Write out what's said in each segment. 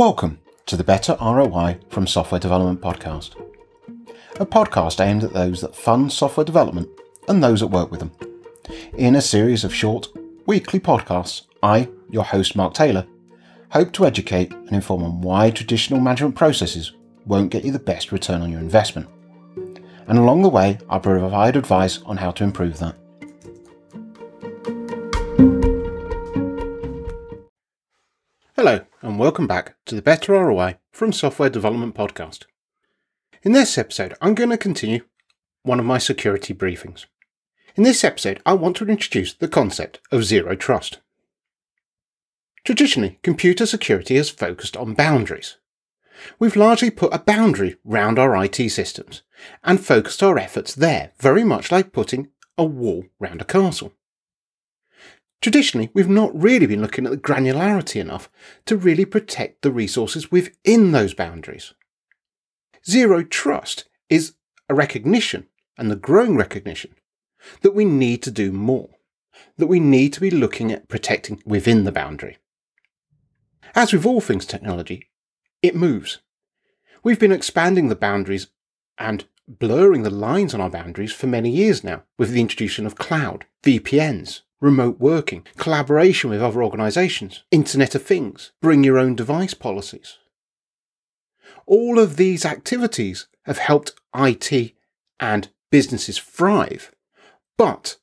Welcome to the Better ROI from Software Development podcast, a podcast aimed at those that fund software development and those that work with them. In a series of short, weekly podcasts, I, your host Mark Taylor, hope to educate and inform on why traditional management processes won't get you the best return on your investment. And along the way, I'll provide advice on how to improve that. Hello, and welcome back to the Better ROI from Software Development podcast. In this episode, I'm going to continue one of my security briefings. In this episode, I want to introduce the concept of zero trust. Traditionally, computer security has focused on boundaries. We've largely put a boundary round our IT systems and focused our efforts there, very much like putting a wall round a castle. Traditionally, we've not really been looking at the granularity enough to really protect the resources within those boundaries. Zero trust is a recognition, and the growing recognition, that we need to do more, that we need to be looking at protecting within the boundary. As with all things technology, it moves. We've been expanding the boundaries and blurring the lines on our boundaries for many years now, with the introduction of cloud, VPNs, remote working, collaboration with other organisations, Internet of Things, bring your own device policies. All of these activities have helped IT and businesses thrive, but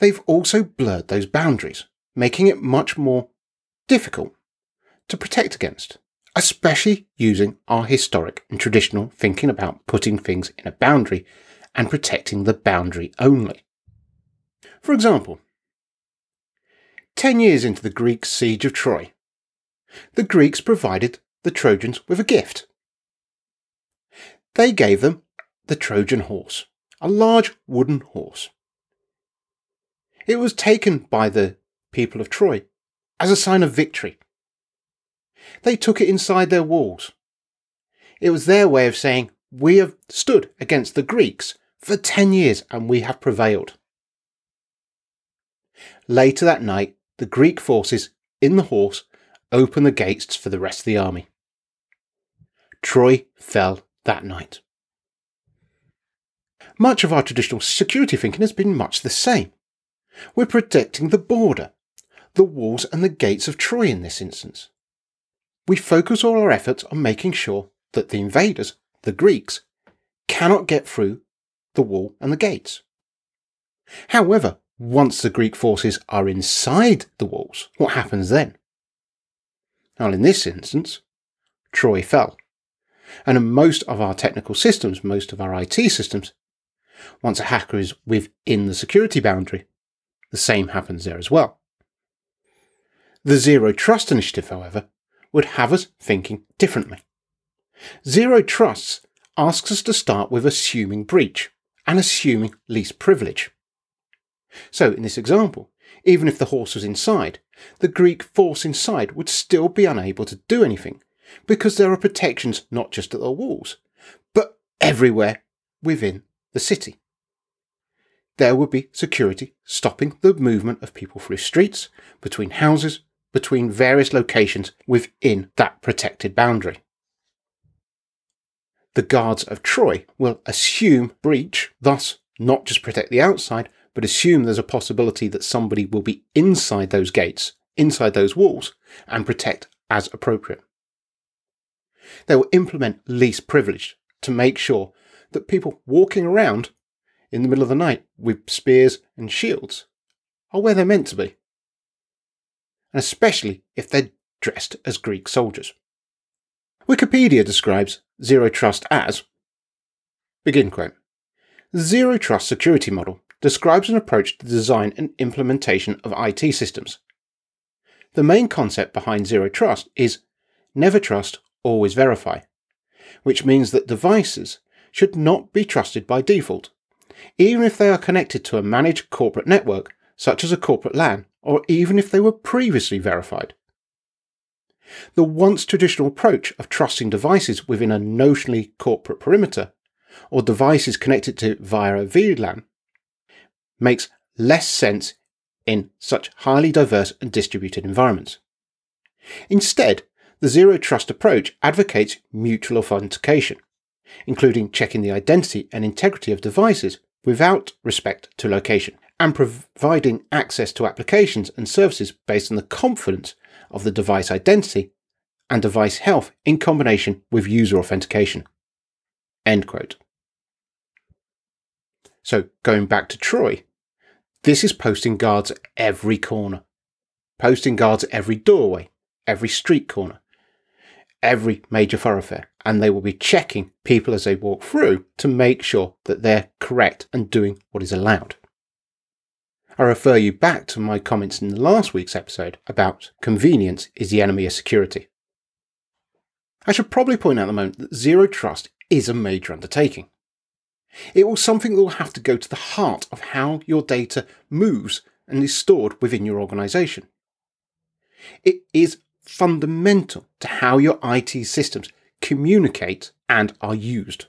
they've also blurred those boundaries, making it much more difficult to protect against, especially using our historic and traditional thinking about putting things in a boundary and protecting the boundary only. For example, 10 years into the Greek siege of Troy, the Greeks provided the Trojans with a gift. They gave them the Trojan horse, a large wooden horse. It was taken by the people of Troy as a sign of victory. They took it inside their walls. It was their way of saying, we have stood against the Greeks for 10 years and we have prevailed. Later that night, the Greek forces in the horse opened the gates for the rest of the army. Troy fell that night. Much of our traditional security thinking has been much the same. We're protecting the border, the walls and the gates of Troy in this instance. We focus all our efforts on making sure that the invaders, the Greeks, cannot get through the wall and the gates. However, once the Greek forces are inside the walls, what happens then? Well, in this instance, Troy fell. And in most of our technical systems, most of our IT systems, once a hacker is within the security boundary, the same happens there as well. The Zero Trust initiative, however, would have us thinking differently. Zero Trust asks us to start with assuming breach and assuming least privilege. So in this example, even if the horse was inside, the Greek force inside would still be unable to do anything because there are protections not just at the walls, but everywhere within the city. There would be security stopping the movement of people through streets, between houses, between various locations within that protected boundary. The guards of Troy will assume breach, thus not just protect the outside, but assume there's a possibility that somebody will be inside those gates, inside those walls, and protect as appropriate. They will implement least privilege to make sure that people walking around in the middle of the night with spears and shields are where they're meant to be, and especially if they're dressed as Greek soldiers. Wikipedia describes Zero Trust as, begin quote, the Zero Trust security model describes an approach to the design and implementation of IT systems. The main concept behind Zero Trust is never trust, always verify, which means that devices should not be trusted by default, even if they are connected to a managed corporate network, such as a corporate LAN, or even if they were previously verified. The once traditional approach of trusting devices within a notionally corporate perimeter, or devices connected to via a VLAN, makes less sense in such highly diverse and distributed environments. Instead, The Zero Trust approach advocates mutual authentication, including checking the identity and integrity of devices without respect to location, and providing access to applications and services based on the confidence of the device identity and device health in combination with user authentication." End quote. So going back to Troy, this is posting guards at every corner, posting guards at every doorway, every street corner, every major thoroughfare, and they will be checking people as they walk through to make sure that they're correct and doing what is allowed. I refer you back to my comments in last week's episode about convenience is the enemy of security. I should probably point out at the moment that Zero Trust is a major undertaking. It will something that will have to go to the heart of how your data moves and is stored within your organization. It is fundamental to how your IT systems communicate and are used.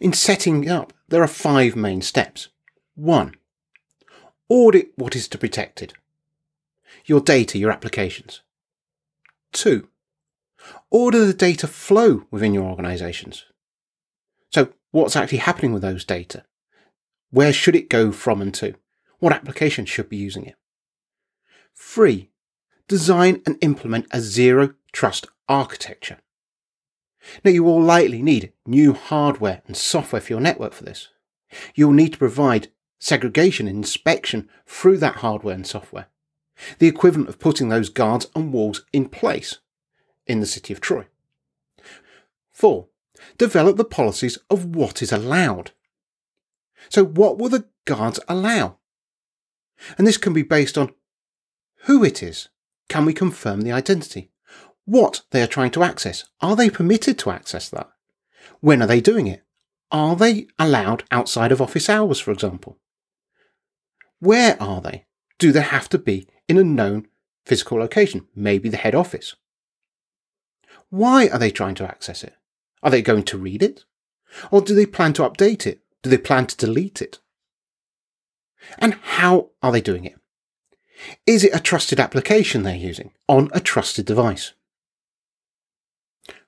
In setting up, there are 5 main steps. 1. Audit what is to be protected. Your data, your applications. 2. Order the data flow within your organizations. So what's actually happening with those data? Where should it go from and to? What applications should be using it? 3. Design and implement a Zero Trust architecture. Now, you will likely need new hardware and software for your network for this. You'll need to provide segregation and inspection through that hardware and software, the equivalent of putting those guards and walls in place in the city of Troy. 4. Develop the policies of what is allowed. So what will the guards allow? And this can be based on who it is. Can we confirm the identity? What they are trying to access? Are they permitted to access that? When are they doing it? Are they allowed outside of office hours, for example? Where are they? Do they have to be in a known physical location, maybe the head office? Why are they trying to access it? Are they going to read it? Or do they plan to update it? Do they plan to delete it? And how are they doing it? Is it a trusted application they're using on a trusted device?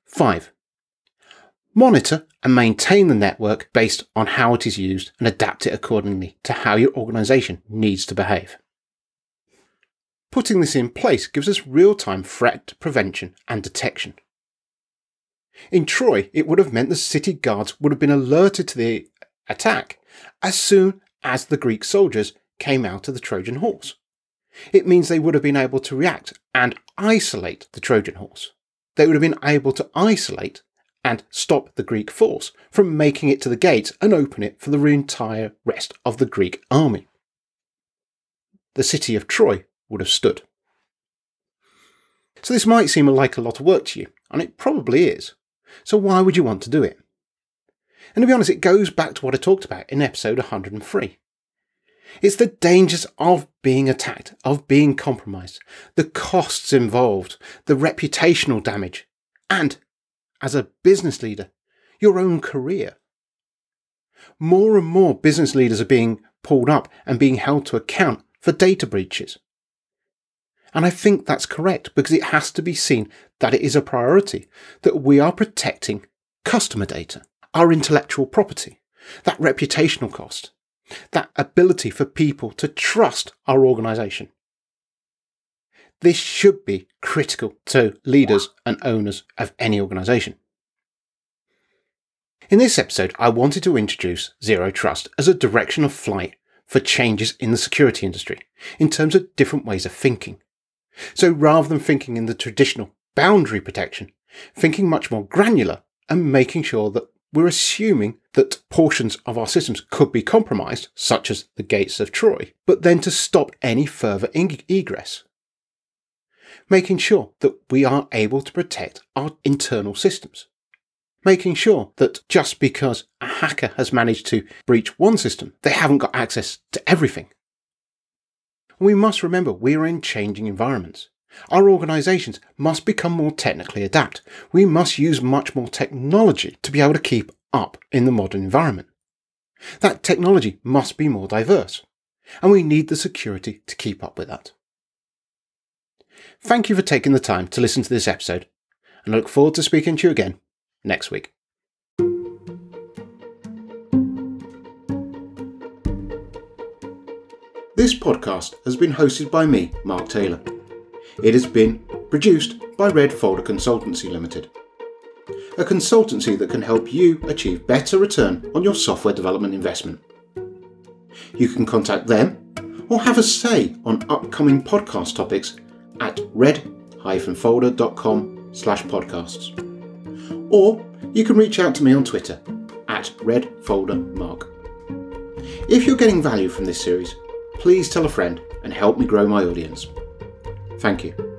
5. Monitor and maintain the network based on how it is used and adapt it accordingly to how your organization needs to behave. Putting this in place gives us real-time threat prevention and detection. In Troy, it would have meant the city guards would have been alerted to the attack as soon as the Greek soldiers came out of the Trojan horse. It means they would have been able to react and isolate the Trojan horse. They would have been able to isolate and stop the Greek force from making it to the gates and open it for the entire rest of the Greek army. The city of Troy would have stood. So this might seem like a lot of work to you, and it probably is. So why would you want to do it? And to be honest, it goes back to what I talked about in episode 103. It's the dangers of being attacked, of being compromised, the costs involved, the reputational damage, and, as a business leader, your own career. More and more business leaders are being pulled up and being held to account for data breaches. And I think that's correct, because it has to be seen that it is a priority, that we are protecting customer data, our intellectual property, that reputational cost, that ability for people to trust our organisation. This should be critical to leaders and owners of any organisation. In this episode, I wanted to introduce Zero Trust as a direction of flight for changes in the security industry, in terms of different ways of thinking. So rather than thinking in the traditional boundary protection, thinking much more granular and making sure that we're assuming that portions of our systems could be compromised, such as the gates of Troy, but then to stop any further egress. Making sure that we are able to protect our internal systems. Making sure that just because a hacker has managed to breach one system, they haven't got access to everything. We must remember we are in changing environments. Our organisations must become more technically adept. We must use much more technology to be able to keep up in the modern environment. That technology must be more diverse, and we need the security to keep up with that. Thank you for taking the time to listen to this episode, and I look forward to speaking to you again next week. This podcast has been hosted by me, Mark Taylor. It has been produced by Red Folder Consultancy Limited, a consultancy that can help you achieve better return on your software development investment. You can contact them or have a say on upcoming podcast topics at red-folder.com/podcasts. Or you can reach out to me on Twitter at redfoldermark. If you're getting value from this series, please tell a friend and help me grow my audience. Thank you.